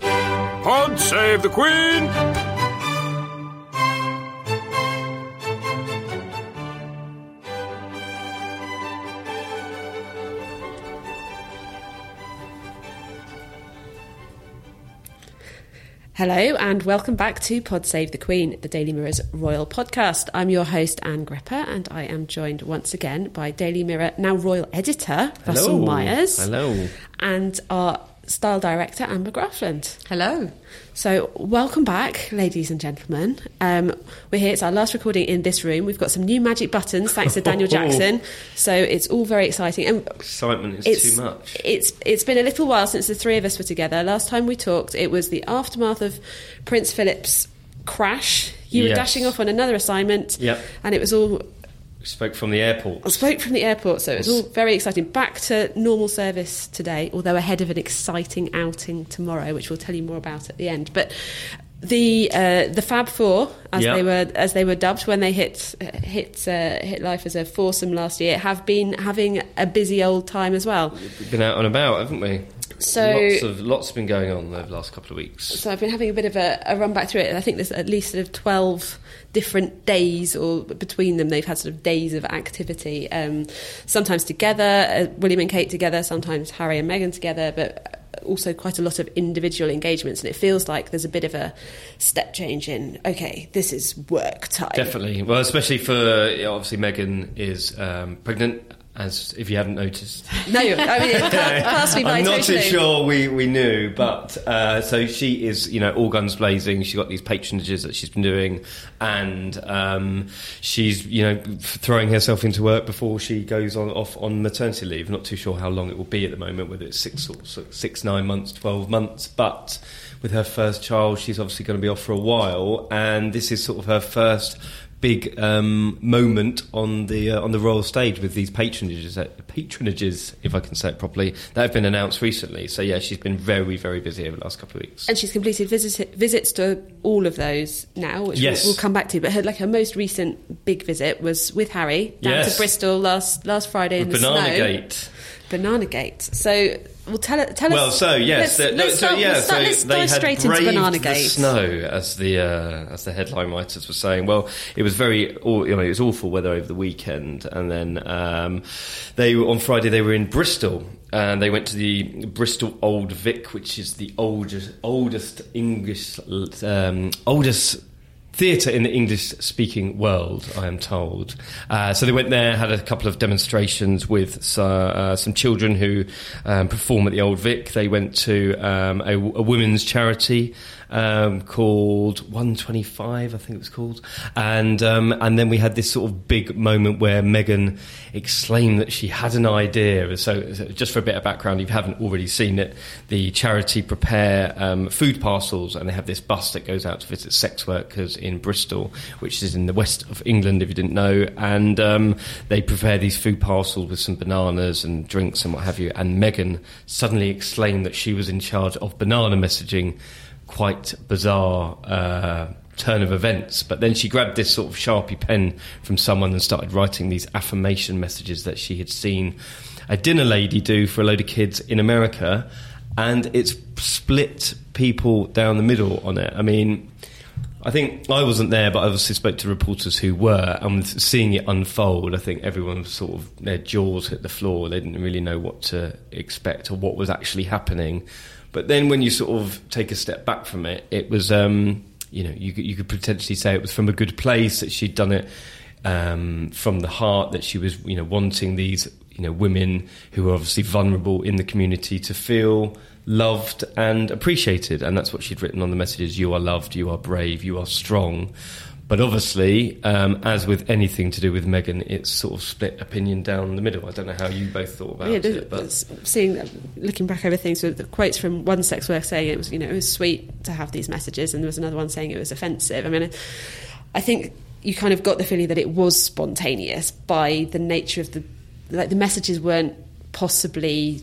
Pod Save the Queen! Hello and welcome back to Pod Save the Queen, the Daily Mirror's royal podcast. I'm your host, Anne Grepper, and I am joined once again by Daily Mirror, now royal editor, Russell Myers. Hello. And our style director Amber Grafland. Hello. So welcome back, ladies and gentlemen. We're here, it's our last recording in this room. We've got some new magic buttons thanks to Daniel Jackson, so it's all very exciting. And excitement is too much. It's been a little while since the three of us were together. Last time we talked, it was the aftermath of Prince Philip's crash. You were dashing off on another assignment. Yep. And it was all... I spoke from the airport, so it was all very exciting. Back to normal service today, although ahead of an exciting outing tomorrow, which we'll tell you more about at the end. But the Fab Four, as they were dubbed when they hit life as a foursome last year, have been having a busy old time as well. We've been out and about, haven't we? So lots have been going on over the last couple of weeks. So I've been having a bit of a run back through it. I think there's at least sort of 12 different days, or between them they've had sort of days of activity, sometimes together, William and Kate together, sometimes Harry and Meghan together, but also quite a lot of individual engagements. And it feels like there's a bit of a step change in, okay, this is work time. Definitely. Well, especially for, obviously Meghan is pregnant, as if you hadn't noticed. No, I mean, it passed me by totally. I'm not too sure we knew, but so she is, all guns blazing. She's got these patronages that she's been doing, and she's, throwing herself into work before she goes off on maternity leave. I'm not too sure how long it will be at the moment, whether it's 6 or 9 months, 12 months, but with her first child, she's obviously going to be off for a while, and this is sort of her first big moment on the royal stage with these patronages, if I can say it properly, that have been announced recently. So yeah, she's been very, very busy over the last couple of weeks, and she's completed visits to all of those now, which we'll come back to. But her most recent big visit was with Harry down to Bristol last Friday in the snow. Banana Gate. So well, tell us. Well, so yes, they had braved Banana Gate. The snow, as the headline writers were saying. Well, it was it was awful weather over the weekend, and then on Friday they were in Bristol. And they went to the Bristol Old Vic, which is the oldest English oldest theatre in the English-speaking world, I am told. So they went there, had a couple of demonstrations with some children who perform at the Old Vic. They went to a women's charity called 125, I think it was called. And then we had this sort of big moment where Meghan exclaimed that she had an idea. So just for a bit of background, if you haven't already seen it, the charity prepare food parcels, and they have this bus that goes out to visit sex workers in Bristol, which is in the west of England, if you didn't know. And they prepare these food parcels with some bananas and drinks and what have you. And Meghan suddenly exclaimed that she was in charge of banana messaging. Quite bizarre turn of events, but then she grabbed this sort of Sharpie pen from someone and started writing these affirmation messages that she had seen a dinner lady do for a load of kids in America, and it's split people down the middle on it. I mean, I think I wasn't there, but I obviously spoke to reporters who were, and seeing it unfold, I think everyone was sort of, their jaws hit the floor. They didn't really know what to expect or what was actually happening. But then when you sort of take a step back from it, it was you know, you could potentially say it was from a good place, that she'd done it from the heart, that she was, you know, wanting these, you know, women who are obviously vulnerable in the community to feel loved and appreciated. And that's what she'd written on the messages: you are loved, you are brave, you are strong. But obviously, as with anything to do with Meghan, it's sort of split opinion down the middle. I don't know how you both thought about it. But seeing, looking back over things, with the quotes from one sex worker saying it was, you know, it was sweet to have these messages, and there was another one saying it was offensive. I mean, I think you kind of got the feeling that it was spontaneous by the nature of the, like, the messages weren't possibly.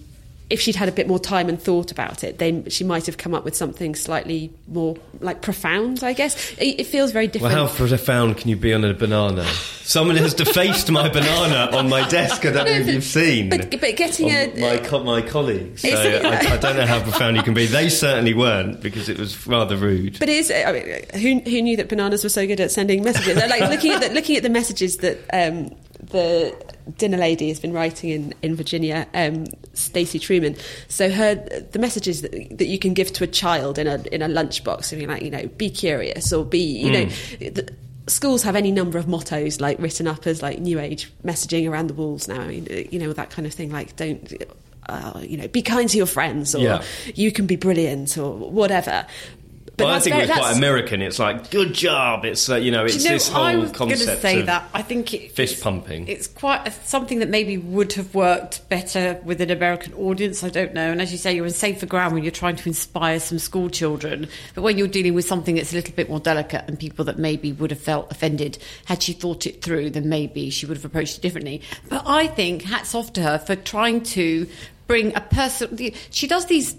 If she'd had a bit more time and thought about it, she might have come up with something slightly more, like, profound, I guess. It feels very different. Well, how profound can you be on a banana? Someone has defaced my banana on my desk. I don't know if you've seen. But getting my colleagues. So I don't know how profound you can be. They certainly weren't, because it was rather rude. But it is, I mean, who knew that bananas were so good at sending messages? Like, looking at the messages that the dinner lady has been writing in Virginia, Stacey Truman. So the messages that you can give to a child in a lunchbox, something like, you know, be curious, or be, you know, schools have any number of mottos, like, written up as, like, new age messaging around the walls now. I mean, you know, that kind of thing, like, don't, you know, be kind to your friends, or you can be brilliant, or whatever. Well, I think it was quite American. It's like, good job. It's you know, it's this whole concept. I was going to say that. I think it's fist pumping. It's quite something that maybe would have worked better with an American audience. I don't know. And as you say, you're on safer ground when you're trying to inspire some school children. But when you're dealing with something that's a little bit more delicate, and people that maybe would have felt offended had she thought it through, then maybe she would have approached it differently. But I think hats off to her for trying to bring a person. She does these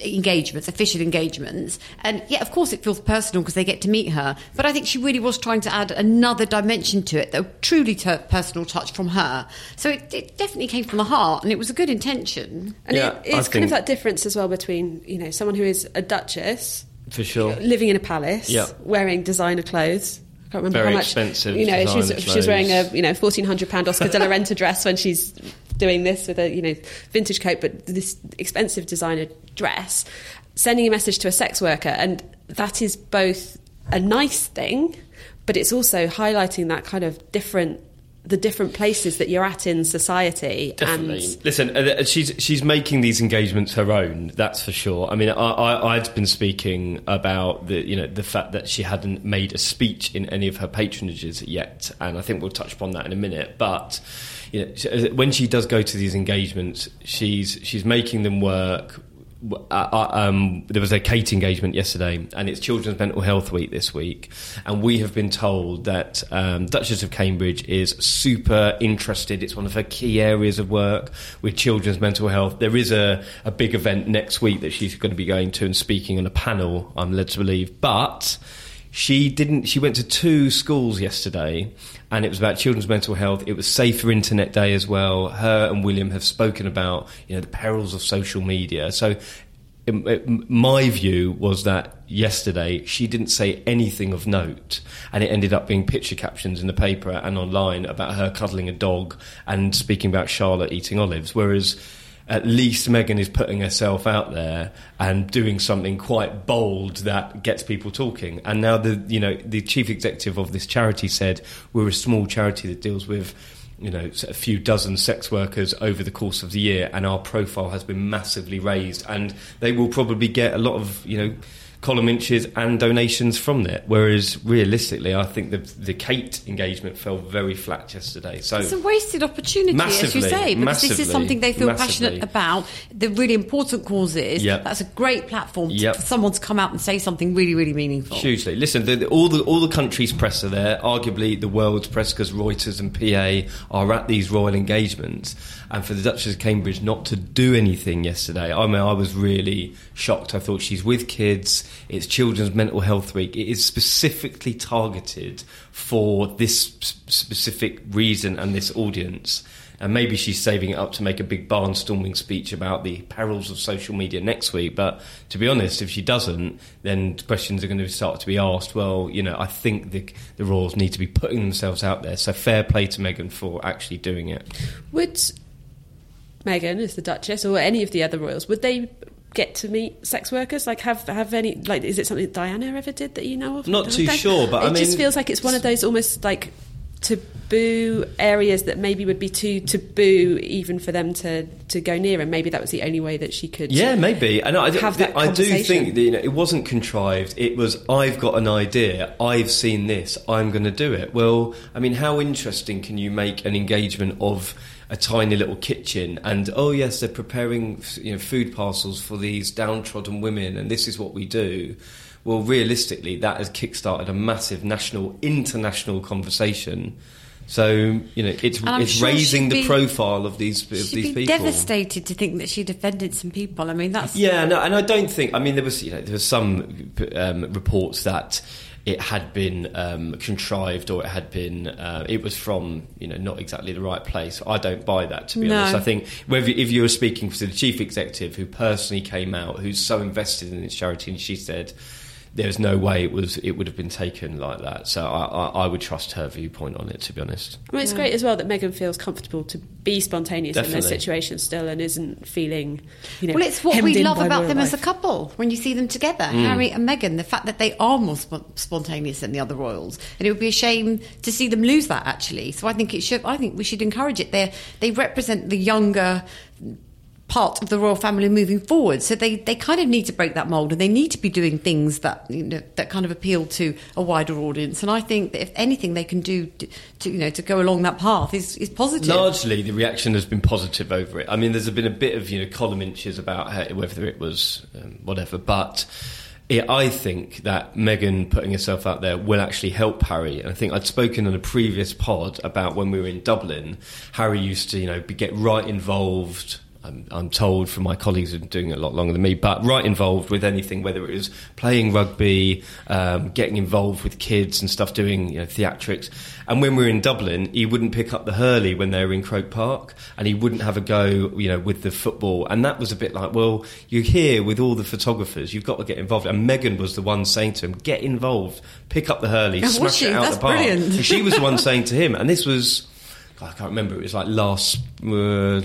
engagements, official engagements, and yeah, of course it feels personal because they get to meet her, but I think she really was trying to add another dimension to it, though, truly personal touch from her. So it definitely came from the heart, and it was a good intention. And it's kind of that difference as well between, you know, someone who is a duchess, for sure, living in a palace, wearing designer clothes. I can't remember how much, expensive, you know, she's wearing a, you know, £1,400 Oscar de la Renta dress when she's doing this, with a, you know, vintage coat, but this expensive designer dress, sending a message to a sex worker. And that is both a nice thing, but it's also highlighting that kind of different places that you're at in society. Definitely. And listen, she's making these engagements her own, that's for sure. I mean, I'd been speaking about the, you know, the fact that she hadn't made a speech in any of her patronages yet, and I think we'll touch upon that in a minute. But you know, when she does go to these engagements, she's making them work. There was a Kate engagement yesterday, and it's Children's Mental Health Week this week, and we have been told that Duchess of Cambridge is super interested. It's one of her key areas of work with children's mental health. There is a big event next week that she's going to be going to and speaking on a panel, I'm led to believe. But she went to two schools yesterday, and it was about children's mental health. It was Safer Internet Day as well. Her and William have spoken about, you know, the perils of social media. So my view was that yesterday she didn't say anything of note, and it ended up being picture captions in the paper and online about her cuddling a dog and speaking about Charlotte eating olives, whereas at least Meghan is putting herself out there and doing something quite bold that gets people talking. And now the chief executive of this charity said, we're a small charity that deals with, you know, a few dozen sex workers over the course of the year, and our profile has been massively raised, and they will probably get a lot of, you know, column inches and donations from it. Whereas realistically, I think the Kate engagement fell very flat yesterday. So it's a wasted opportunity, as you say, because this is something they feel passionate about. The really important causes. Yep. That's a great platform for someone to come out and say something really, really meaningful. Hugely. Listen, all the country's press are there. Arguably, the world's press, because Reuters and PA are at these royal engagements. And for the Duchess of Cambridge not to do anything yesterday, I mean, I was really shocked. I thought, she's with kids. It's Children's Mental Health Week. It is specifically targeted for this specific reason and this audience. And maybe she's saving it up to make a big barnstorming speech about the perils of social media next week. But to be honest, if she doesn't, then questions are going to start to be asked. Well, you know, I think the royals need to be putting themselves out there. So fair play to Meghan for actually doing it. Would Meghan, as the Duchess, or any of the other royals, would they get to meet sex workers? Like, have any, like, is it something Diana ever did that you know of? Not too sure, but I mean... It just feels like it's one of those almost, like, taboo areas that maybe would be too taboo even for them to go near, and maybe that was the only way that she could... Yeah, maybe. And I do think that, you know, it wasn't contrived. It was, I've got an idea, I've seen this, I'm going to do it. Well, I mean, how interesting can you make an engagement of... a tiny little kitchen, and oh yes, they're preparing, you know, food parcels for these downtrodden women, and this is what we do. Well, realistically, that has kickstarted a massive national, international conversation. So, you know, it's sure raising the profile of these people. She'd be devastated to think that she'd offended some people. I mean, that's and I don't think. I mean, there was some reports that it had been contrived, or it had been it was from, you know, not exactly the right place. I don't buy that, to be honest. I think if you were speaking to the chief executive, who personally came out, who's so invested in this charity, and she said there's no way it would have been taken like that. So I would trust her viewpoint on it, to be honest. I mean, it's great as well that Megan feels comfortable to be spontaneous in those situations still, and isn't feeling, you know... Well, it's what we love about them as a couple, when you see them together, Harry and Meghan, the fact that they are more spontaneous than the other royals, and it would be a shame to see them lose that, actually. So I think we should encourage it. They represent the younger... part of the royal family moving forward, so they kind of need to break that mould, and they need to be doing things that, you know, that kind of appeal to a wider audience. And I think that if anything they can do to, you know, to go along that path is positive. Largely, the reaction has been positive over it. I mean, there's been a bit of, you know, column inches about whether it was whatever, but. I think that Meghan putting herself out there will actually help Harry. And I think I'd spoken in a previous pod about when we were in Dublin, Harry used to, you know, get right involved. I'm told from my colleagues who've been doing it a lot longer than me, but right involved with anything, whether it was playing rugby, getting involved with kids and stuff, doing, you know, theatrics. And when we were in Dublin, he wouldn't pick up the hurley when they were in Croke Park, and he wouldn't have a go, you know, with the football. And that was a bit like, well, you're here with all the photographers, you've got to get involved. And Meghan was the one saying to him, get involved, pick up the hurley, smash it out of the park. And she was the one saying to him, and this was... I can't remember, it was like last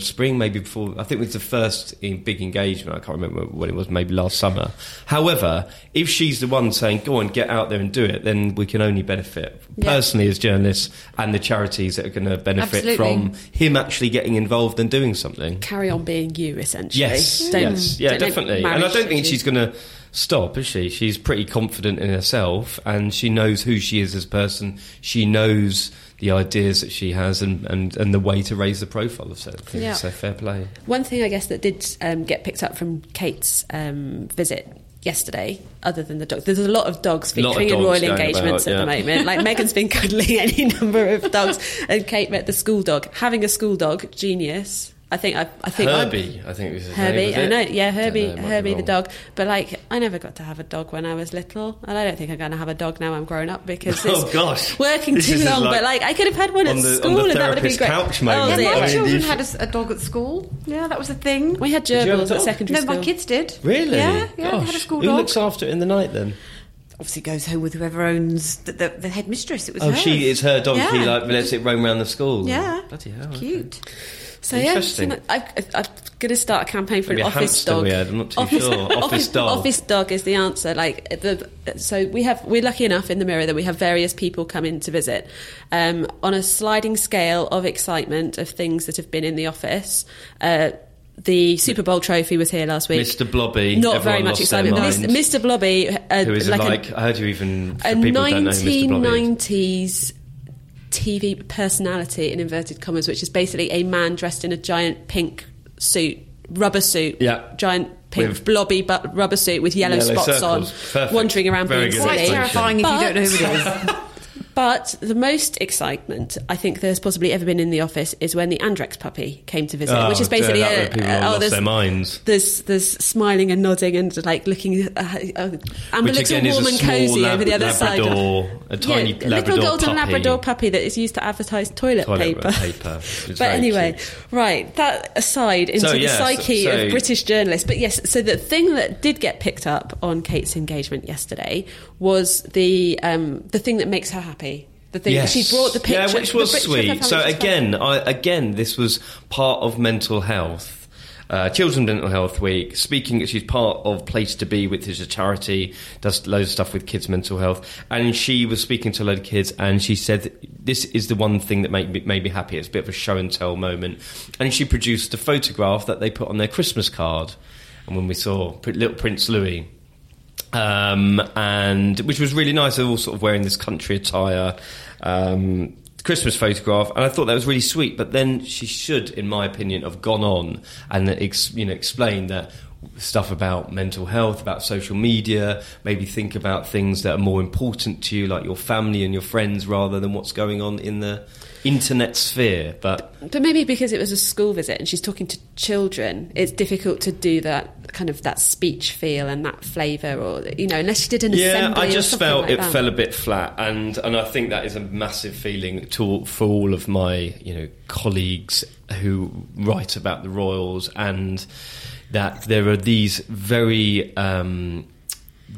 spring, maybe before, I think it was the first big engagement, I can't remember when it was, maybe last summer. However, if she's the one saying, go on, get out there and do it, then we can only benefit, personally as journalists, and the charities that are going to benefit from him actually getting involved and doing something. Carry on being you, essentially. Yes, don't definitely. And I don't think she's going to stop, is she? She's pretty confident in herself, and she knows who she is as a person. She knows... the ideas that she has and the way to raise the profile of certain things. Yeah. So fair play. One thing, I guess, that did get picked up from Kate's visit yesterday, other than the dogs, there's a lot of dogs featuring in royal engagements at the moment. Like, Meghan's been cuddling any number of dogs, and Kate met the school dog. Having a school dog, genius. I think Herbie. I think it was his Herbie. Name, was it? I know. Yeah, Herbie the dog. But like, I never got to have a dog when I was little, and I don't think I'm going to have a dog now I'm grown up because it's working too long. Like, but like, I could have had one at school, and that would have been great. My children had a dog at school. Yeah, that was a thing. We had gerbils at secondary school. No, my kids did. Really? Yeah. They had a school dog. Who looks after it in the night then? Obviously goes home with whoever owns the headmistress. It was her. It's her dog. She like lets it roam around the school. Yeah. Bloody hell. Cute. So interesting. I'm going to start a campaign for an office dog. I'm not too sure. Office dog. Office dog is the answer. Like, so we're lucky enough in the Mirror that we have various people come in to visit on a sliding scale of excitement of things that have been in the office. The Super Bowl trophy was here last week. Mr. Blobby, not very much excitement. Mr. Blobby, who is like how do you even? A people don't know who Mr. Blobby is. 1990s. TV personality in inverted commas, which is basically a man dressed in a giant pink suit, rubber suit, giant pink with blobby but rubber suit with yellow spots circles. On, Perfect. Wandering around being silly. Quite terrifying if you don't know who it is. But the most excitement I think there's possibly ever been in the office is when the Andrex puppy came to visit, which is basically lost their minds. There's smiling and nodding and like looking, Amber looks all warm and cosy over the other side. A tiny little golden Labrador puppy that is used to advertise toilet paper. But anyway, right, that aside into the psyche of British journalists. But yes, so the thing that did get picked up on Kate's engagement yesterday was the thing that makes her happy. The thing she brought the picture, which was sweet. So again, this was part of mental health, Children's Mental Health Week, speaking. She's part of Place to Be, which is a charity, does loads of stuff with kids' mental health. And she was speaking to a load of kids, and she said, this is the one thing that made me happy. It's a bit of a show and tell moment. And she produced a photograph that they put on their Christmas card. And when we saw little Prince Louis, and which was really nice, they're all sort of wearing this country attire, Christmas photograph, and I thought that was really sweet. But then she should, in my opinion, have gone on and explained that stuff about mental health, about social media, maybe think about things that are more important to you, like your family and your friends, rather than what's going on in the internet sphere. But maybe because it was a school visit and she's talking to children, it's difficult to do that kind of that speech feel and that flavour, or unless she did an assembly. I just felt like it fell a bit flat, and I think that is a massive feeling for all of my colleagues who write about the royals, and that there are these very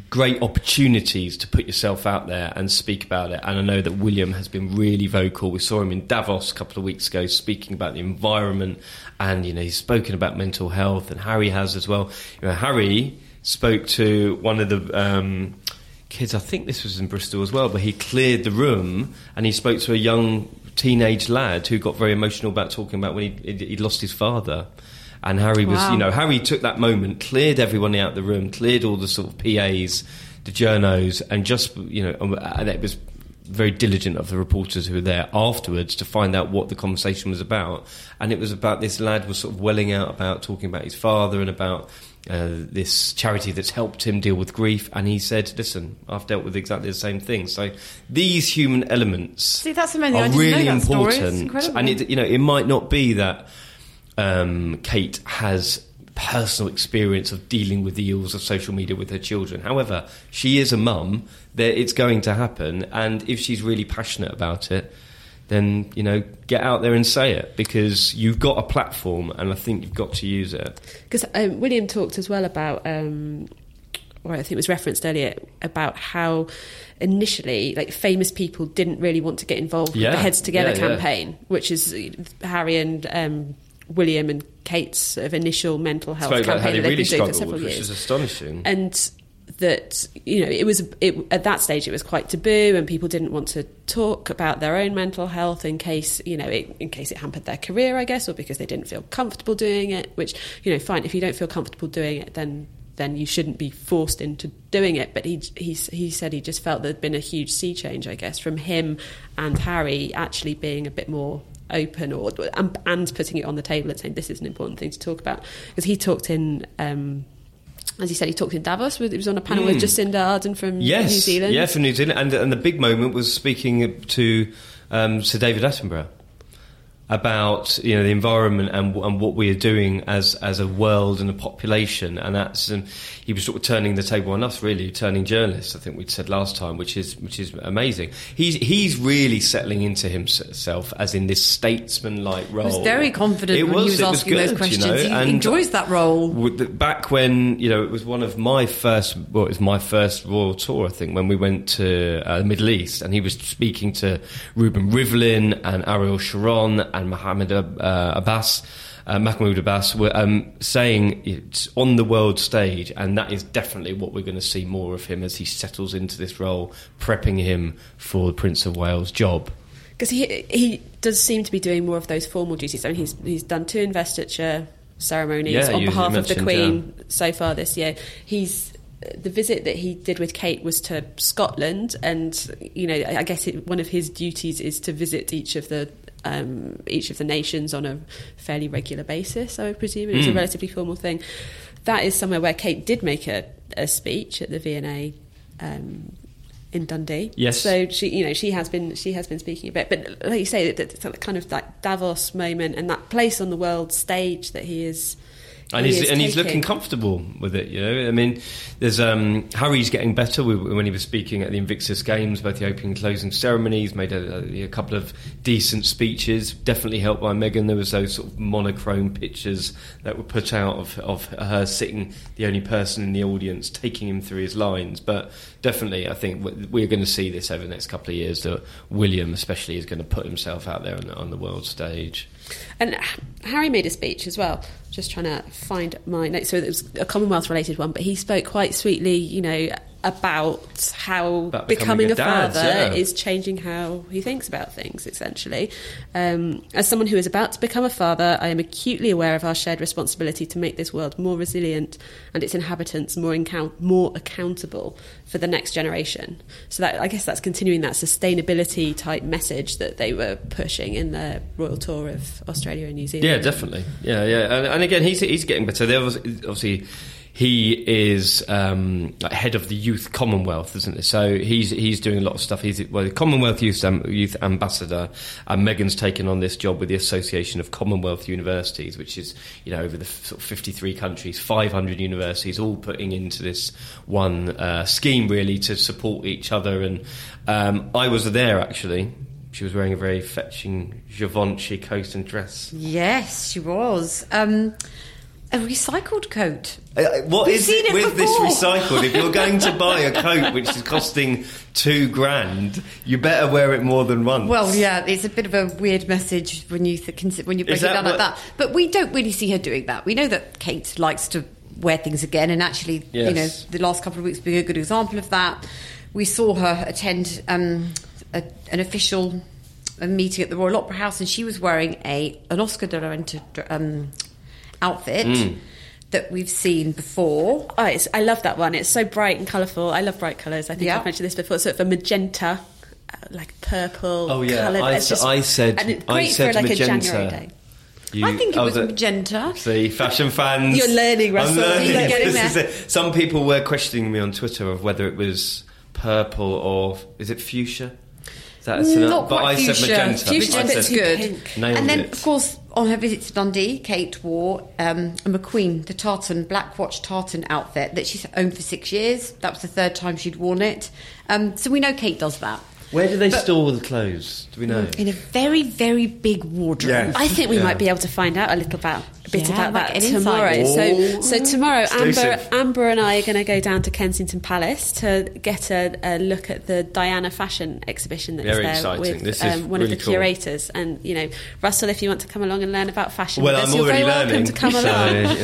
great opportunities to put yourself out there and speak about it. And I know that William has been really vocal. We saw him in Davos a couple of weeks ago speaking about the environment, and he's spoken about mental health, and Harry has as well. Harry spoke to one of the kids, I think this was in Bristol as well, but he cleared the room and he spoke to a young teenage lad who got very emotional about talking about when he'd lost his father. And Harry was, Harry took that moment, cleared everyone out of the room, cleared all the sort of PAs, the journos, and just, and it was very diligent of the reporters who were there afterwards to find out what the conversation was about. And it was about this lad was sort of welling out about talking about his father and about this charity that's helped him deal with grief. And he said, listen, I've dealt with exactly the same thing. So these human elements are really important. And, it might not be that Kate has personal experience of dealing with the ills of social media with her children. However, she is a mum, that it's going to happen, and if she's really passionate about it, then, get out there and say it, because you've got a platform and I think you've got to use it. Because William talked as well about, I think it was referenced earlier, about how initially, famous people didn't really want to get involved with the Heads Together campaign, which is Harry and William and Kate's sort of initial mental health campaign how they've really been doing for several years, which is astonishing. And that at that stage it was quite taboo, and people didn't want to talk about their own mental health in case it hampered their career, I guess, or because they didn't feel comfortable doing it. Which fine, if you don't feel comfortable doing it, then you shouldn't be forced into doing it. But he said he just felt there'd been a huge sea change, I guess, from him and Harry actually being a bit more open and putting it on the table and saying this is an important thing to talk about. Because he talked in as you said, he talked in Davos. He was on a panel with Jacinda Ardern from New Zealand. Yeah, from New Zealand. And the big moment was speaking to Sir David Attenborough about the environment and what we are doing as a world and a population, and he was sort of turning the table on us, really, turning journalists, I think we said last time, which is amazing. He's really settling into himself as in this statesman-like role. He was very confident when he was asking those questions. He enjoys that role. Back when it was it was my first royal tour, I think, when we went to the Middle East, and he was speaking to Ruben Rivlin and Ariel Sharon and Mahmoud Abbas were saying it's on the world stage, and that is definitely what we're going to see more of him as he settles into this role, prepping him for the Prince of Wales job. Because he does seem to be doing more of those formal duties. I mean, he's done two investiture ceremonies on behalf of the Queen so far this year. The visit that he did with Kate was to Scotland, and I guess one of his duties is to visit each of the nations on a fairly regular basis, I would presume. It was a relatively formal thing. That is somewhere where Kate did make a speech at the V&A in Dundee. Yes. So she has been speaking a bit. But like you say, that kind of that Davos moment and that place on the world stage that he is. And he's looking comfortable with it, I mean, there's Harry's getting better. When he was speaking at the Invictus Games, both the opening and closing ceremonies, made a couple of decent speeches, definitely helped by Meghan. There was those sort of monochrome pictures that were put out of her sitting, the only person in the audience, taking him through his lines. But definitely, I think we're going to see this over the next couple of years, that William especially is going to put himself out there on the world stage. And Harry made a speech as well, just trying to find my notes. So it was a Commonwealth-related one, but he spoke quite sweetly, you know, about how about becoming a dad, father is changing how he thinks about things, essentially. As someone who is about to become a father, I am acutely aware of our shared responsibility to make this world more resilient and its inhabitants more accountable for the next generation. So that, I guess that's continuing that sustainability type message that they were pushing in their royal tour of Australia and New Zealand. Yeah, definitely. Yeah. And again, he's getting better. There was obviously... He is like head of the Youth Commonwealth, isn't he? So he's doing a lot of stuff. He's the Commonwealth Youth Ambassador, and Megan's taken on this job with the Association of Commonwealth Universities, which is, you know, over the sort of 53 countries, 500 universities, all putting into this one scheme really to support each other. And I was there actually. She was wearing a very fetching Givenchy coat and dress. Yes, she was. A recycled coat. What is it with this recycled? If you're going to buy a coat which is costing $2,000, you better wear it more than once. Well, yeah, it's a bit of a weird message when you break it down like that. But we don't really see her doing that. We know that Kate likes to wear things again, and actually, you know, the last couple of weeks being a good example of that. We saw her attend an official meeting at the Royal Opera House, and she was wearing an Oscar de la Renta outfit that we've seen before. Oh, I love that one. It's so bright and colourful. I love bright colours. I think I've mentioned this before. Sort of a magenta, like purple. Oh yeah, coloured. I said magenta. A January day. I think it was magenta. See, fashion fans. You're learning, Russell. Some people were questioning me on Twitter of whether it was purple or is it fuchsia. I said magenta. Fuchsia is good. Pink. And then, of course, on her visit to Dundee, Kate wore a McQueen, the tartan, black watch tartan outfit that she's owned for 6 years. That was the third time she'd worn it. So we know Kate does that. Where do they store the clothes? Do we know? In a very, very big wardrobe. Yes. I think we might be able to find out a bit about that tomorrow. So tomorrow, Amber and I are going to go down to Kensington Palace to get a look at the Diana fashion exhibition that is there with one of the curators. And, you know, Russell, if you want to come along and learn about fashion, you're very welcome to come along.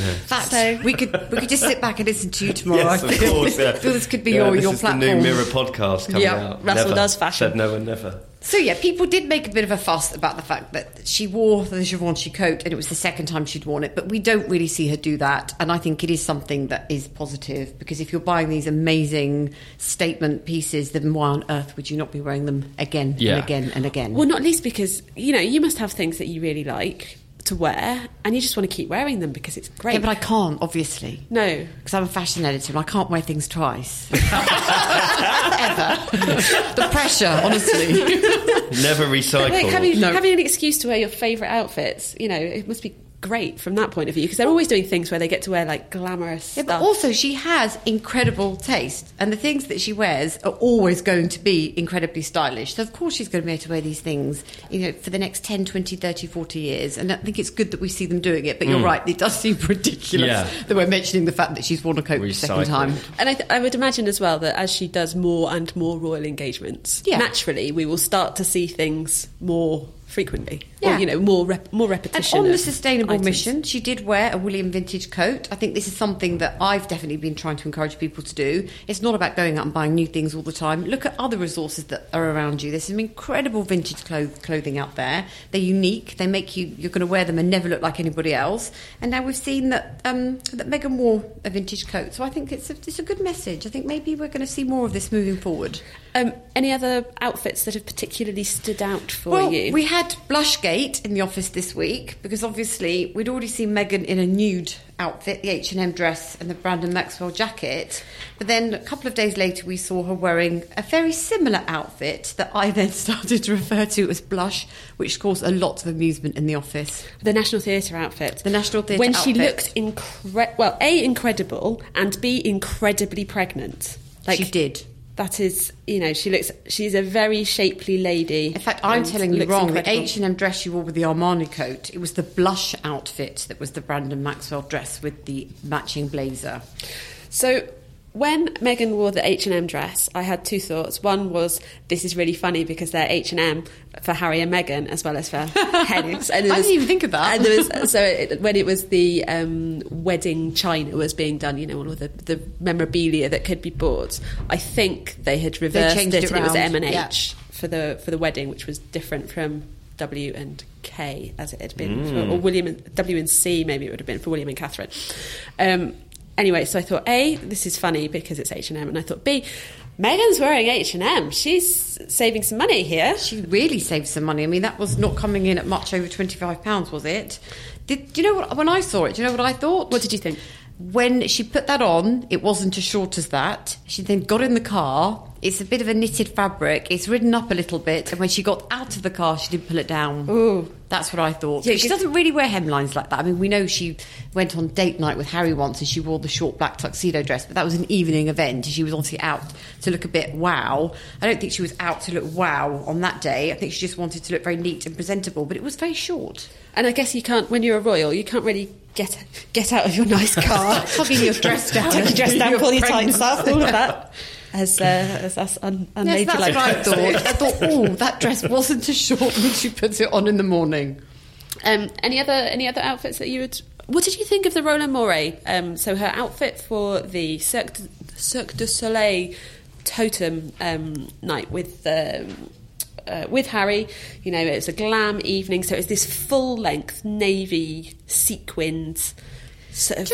So we could just sit back and listen to you tomorrow. Yes, of course. I feel this could be your platform. This is the new Mirror podcast coming out. Russell does fashion. Said no one never. So yeah, people did make a bit of a fuss about the fact that she wore the Givenchy coat and it was the second time she'd worn it, but we don't really see her do that, and I think it is something that is positive, because if you're buying these amazing statement pieces, then why on earth would you not be wearing them again and again and again? Well, not least because, you know, you must have things that you really like to wear and you just want to keep wearing them because it's great. Yeah, but I can't, obviously. No. Because I'm a fashion editor and I can't wear things twice. Ever. The pressure, honestly. Never recycle. Wait, having an excuse to wear your favourite outfits, you know, it must be great from that point of view, because they're always doing things where they get to wear like glamorous stuff. But also she has incredible taste, and the things that she wears are always going to be incredibly stylish, so of course she's going to be able to wear these things, you know, for the next 10, 20, 30, 40 years, and I think it's good that we see them doing it, but you're right, it does seem ridiculous that we're mentioning the fact that she's worn a coat for the second time. And I would imagine as well that as she does more and more royal engagements, naturally we will start to see things more frequently, or, you know, more repetition. And on the sustainable mission, she did wear a William vintage coat. I think this is something that I've definitely been trying to encourage people to do. It's not about going out and buying new things all the time. Look at other resources that are around you. There's some incredible vintage clothing out there. They're unique. They make you're going to wear them and never look like anybody else. And now we've seen that that Meghan wore a vintage coat. So I think it's a good message. I think maybe we're going to see more of this moving forward. Any other outfits that have particularly stood out for you? Well, we had Blushgate in the office this week, because obviously we'd already seen Meghan in a nude outfit, the H&M dress and the Brandon Maxwell jacket, but then a couple of days later we saw her wearing a very similar outfit that I then started to refer to as blush, which caused a lot of amusement in the office. The National Theatre outfit. When she looked incredible, and B, incredibly pregnant. Like, she did. That is, you know, she's a very shapely lady. In fact, I'm telling you wrong. Incredible. The H&M dress she wore with the Armani coat, it was the blush outfit that was the Brandon Maxwell dress with the matching blazer. So When Meghan wore the H&M dress, I had two thoughts. One was, this is really funny because they're H&M for Harry and Meghan as well as for Henks. I didn't even think of that. And there was, so when it was the wedding china was being done, you know, all of the memorabilia that could be bought, I think they had reversed it and it was M&H for the wedding, which was different from W and K as it had been, or W and C maybe it would have been for William and Catherine. Anyway, so I thought, A, this is funny because it's H&M. And I thought, B, Meghan's wearing H&M. She's saving some money here. She really saved some money. I mean, that was not coming in at much over £25, was it? Do you know what? When I saw it, do you know what I thought? What did you think? When she put that on, it wasn't as short as that. She then got in the car. It's a bit of a knitted fabric. It's ridden up a little bit. And when she got out of the car, she didn't pull it down. Ooh. That's what I thought. Yeah, she doesn't really wear hemlines like that. I mean, we know she went on date night with Harry once and she wore the short black tuxedo dress, but that was an evening event. She was obviously out to look a bit wow. I don't think she was out to look wow on that day. I think she just wanted to look very neat and presentable, but it was very short. And I guess you can't, when you're a royal, you can't really get out of your nice car. Tucking your dress down. Tuck your dress down, pull your tights up, all of that. As us unladylike. Yes, that's what I thought. I thought, oh, that dress wasn't as short when she puts it on in the morning. Any other outfits that you would... What did you think of the Roland Mouret? So her outfit for the Cirque du Soleil Totem night with Harry, you know, it's a glam evening, so it's this full-length navy sequined sort of...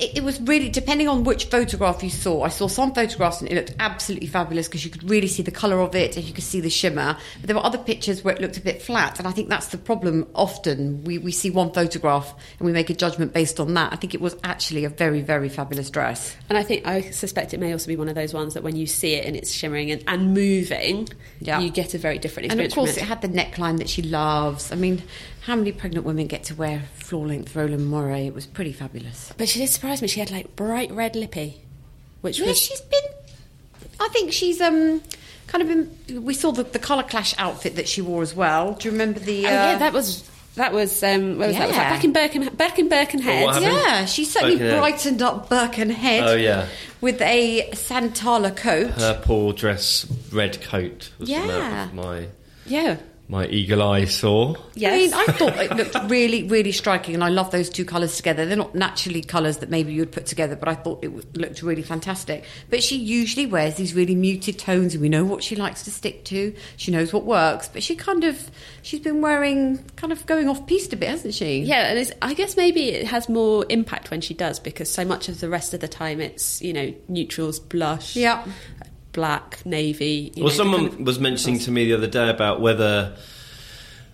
It was really, depending on which photograph you saw. I saw some photographs and it looked absolutely fabulous because you could really see the colour of it and you could see the shimmer. But there were other pictures where it looked a bit flat, and I think that's the problem often. We see one photograph and we make a judgment based on that. I think it was actually a very, very fabulous dress. And I suspect it may also be one of those ones that when you see it and it's shimmering and moving, you get a very different experience. And of course it had the neckline that she loves. I mean... How many pregnant women get to wear floor-length Roland Mouret? It was pretty fabulous. But she did surprise me. She had, like, bright red lippy, which was... she's been... I think she's kind of been... We saw the colour clash outfit that she wore as well. Do you remember the... That was back in Birkenhead. Yeah, she certainly brightened up Birkenhead. Oh yeah, with a Santala coat. Purple dress, red coat was my... Yeah. My eagle eye saw. Yes. I mean, I thought it looked really, really striking, and I love those two colours together. They're not naturally colours that maybe you would put together, but I thought it looked really fantastic. But she usually wears these really muted tones, and we know what she likes to stick to. She knows what works, but she's been wearing, kind of going off-piste a bit, hasn't she? Yeah, and I guess maybe it has more impact when she does, because so much of the rest of the time it's, you know, neutrals, blush. Yeah. Black, navy. Someone was mentioning to me the other day about whether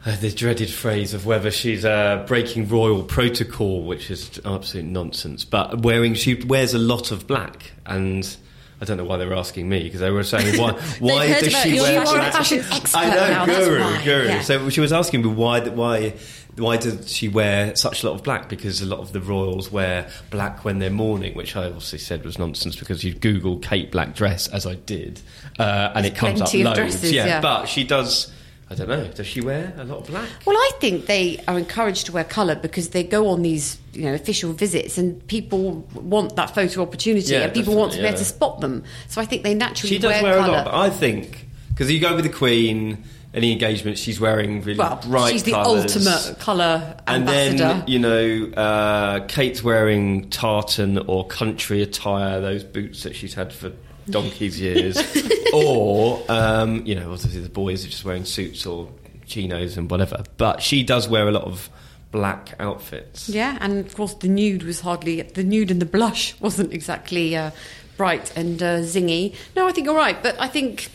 the dreaded phrase of whether she's breaking royal protocol, which is absolute nonsense. But she wears a lot of black, and I don't know why they were asking me because they were saying why does she wear black? I know, guru. Yeah. So she was asking me why does she wear such a lot of black? Because a lot of the royals wear black when they're mourning, which I obviously said was nonsense because you Google Kate Black dress, as I did, and it comes up loads. Dresses, yeah, but she does... I don't know, does she wear a lot of black? Well, I think they are encouraged to wear colour because they go on these, you know, official visits and people want that photo opportunity and people want to be able to spot them. So I think they naturally wear colour. She does wear a lot, but I think... Because you go with the Queen... Any engagement, she's wearing really bright she's the colours. Ultimate colour ambassador. And then, you know, Kate's wearing tartan or country attire, those boots that she's had for donkey's years. Or, you know, obviously the boys are just wearing suits or chinos and whatever. But she does wear a lot of black outfits. Yeah, and of course the nude and the blush wasn't exactly bright and zingy. No, I think you're right, but I think...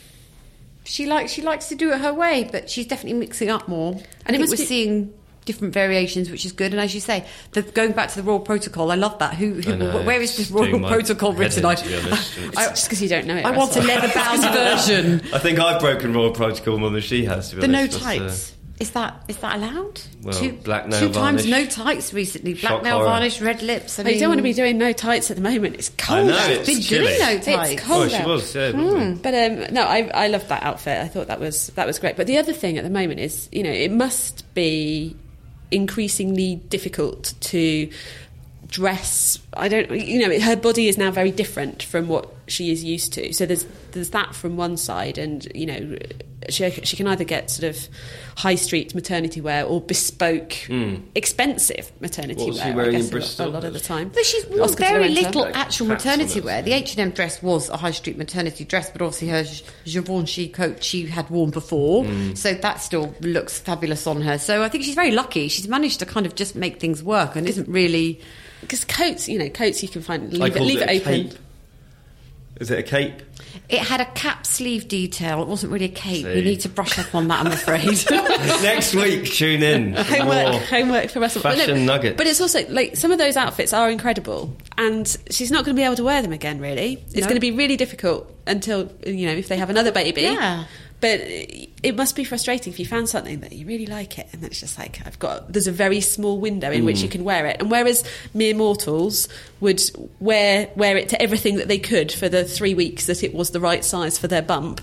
She likes to do it her way, but she's definitely mixing up more. And we're seeing different variations, which is good. And as you say, going back to the royal protocol, I love that. Where is this royal protocol written? It's just because you don't know it. I want a leather-bound version. I think I've broken royal protocol more than she has. To be honest. No tights. Is that allowed? Well, black nail varnish. 2 times no tights recently. Black nail varnish, red lips. I mean, you don't want to be doing no tights at the moment. It's cold. I know, it's been doing no tights. It's cold. Oh, she was, yeah. But no, I loved that outfit. I thought that was great. But the other thing at the moment is, you know, it must be increasingly difficult to dress. I don't, you know, her body is now very different from what she is used to. So there's that from one side, and you know, she can either get sort of high street maternity wear or bespoke, expensive maternity wear. What was she wearing in Bristol? A lot of the time, but she wore very little actual maternity wear. The H&M dress was a high street maternity dress, but obviously her Givenchy coat she had worn before, so that still looks fabulous on her. So I think she's very lucky. She's managed to kind of just make things work and isn't really. Because coats, you know, coats you can find. Leave it open. Cape. Is it a cape? It had a cap sleeve detail. It wasn't really a cape. See? We need to brush up on that, I'm afraid. Next week, tune in. Homework for Russell. Fashion nuggets. But it's also like some of those outfits are incredible, and she's not going to be able to wear them again. Really, it's going to be really difficult until, you know, if they have another baby. Yeah. But it must be frustrating if you found something that you really like it, and it's just like, there's a very small window in which you can wear it. And whereas mere mortals would wear it to everything that they could for the 3 weeks that it was the right size for their bump,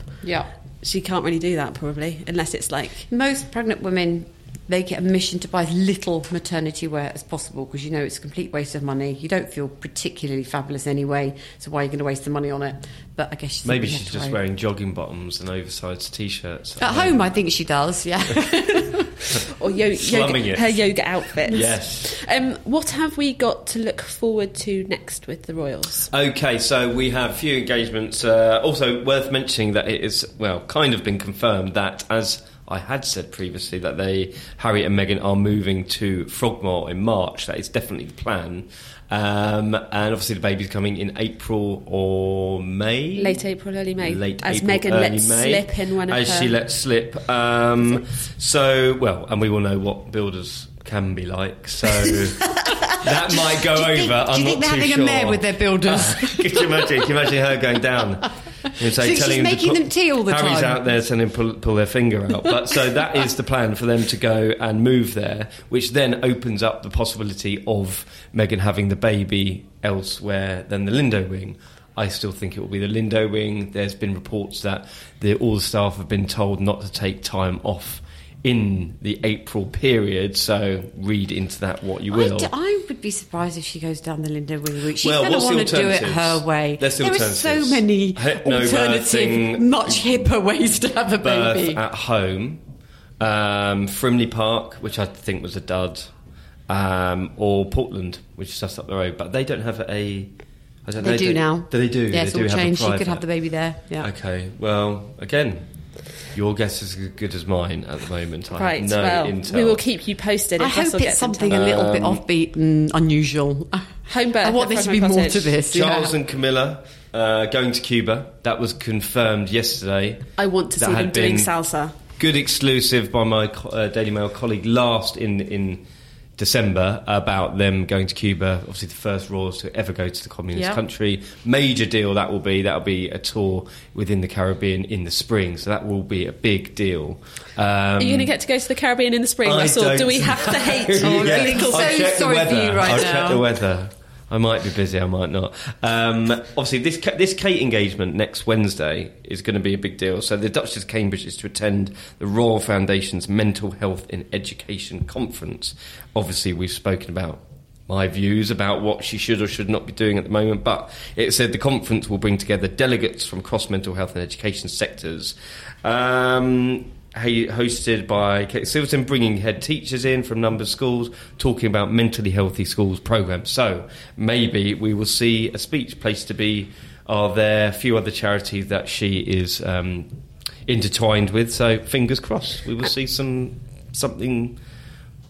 she can't really do that probably, unless it's like... Most pregnant women make it a mission to buy as little maternity wear as possible, because you know it's a complete waste of money. You don't feel particularly fabulous anyway, so why are you going to waste the money on it? But I guess maybe she's just wearing jogging bottoms and oversized t-shirts at home. I think she does, yeah. Or her yoga outfits. Yes. What have we got to look forward to next with the Royals? Okay, so we have a few engagements. Also worth mentioning that it is, well, kind of been confirmed that, as I had said previously, that Harry and Meghan are moving to Frogmore in March. That is definitely the plan. And obviously the baby's coming in April or May. Late April, early May. As she lets slip. So, well, and we will know what builders can be like, so that might go over. I'm not too sure. Do you think they're having a mare with their builders? Could you imagine her going down? She's making them tea all the time. Harry's out there telling him pull their finger out. But so that is the plan for them to go and move there, which then opens up the possibility of Meghan having the baby elsewhere than the Lindo Wing. I still think it will be the Lindo Wing. There's been reports that all the staff have been told not to take time off in the April period, so read into that what you will. I would be surprised if she goes down the Lindo Wing route. She's going to want to do it her way. There are so many alternative, much hipper ways to have a baby. Birth at home, Frimley Park, which I think was a dud, or Portland, which is just up the road, but they don't have a... I don't know, they do now. They do. Yeah, it's all changed. She could have the baby there. Yeah. Okay, well, again... Your guess is as good as mine at the moment. Intel. We will keep you posted. I hope it's something a little bit offbeat and unusual. Home birth. I want there to be more to this. Charles and Camilla going to Cuba. That was confirmed yesterday. I want to see them doing salsa. Good exclusive by my Daily Mail colleague last in December about them going to Cuba. Obviously the first Royals to ever go to the communist country. Major deal that will be. That'll be a tour within the Caribbean in the spring, so that will be a big deal. Are you going to get to go to the Caribbean in the spring? Do we have to hate? I'll check the weather. I might be busy, I might not. Obviously this Kate engagement next Wednesday is going to be a big deal. So the Duchess of Cambridge is to attend the Royal Foundation's Mental Health in Education Conference. Obviously we've spoken about my views about what she should or should not be doing at the moment, but it said the conference will bring together delegates from cross mental health and education sectors. Hosted by Kate Silverton, bringing head teachers in from number of schools, talking about mentally healthy schools programmes. So maybe we will see a speech. Place to Be are there, a few other charities that she is intertwined with. So fingers crossed, we will see something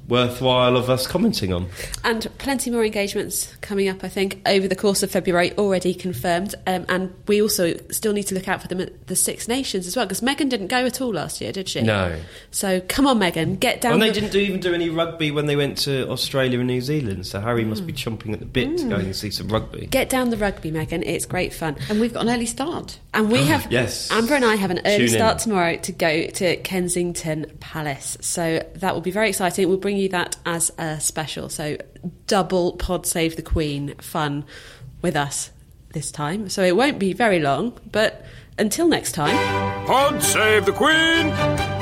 worthwhile of us commenting on, and plenty more engagements coming up I think over the course of February already confirmed, and we also still need to look out for them at the Six Nations as well, because Meghan didn't go at all last year, did she? No, so come on Meghan, get down. And they didn't even do any rugby when they went to Australia and New Zealand, so Harry must be chomping at the bit to go and see some rugby. Get down the rugby, Meghan, it's great fun. And we've got an early start, and we have Amber and I have an early start tomorrow to go to Kensington Palace, so that will be very exciting. We'll bring you that as a special, so double Pod Save the Queen fun with us this time, so it won't be very long, but until next time, Pod Save the Queen.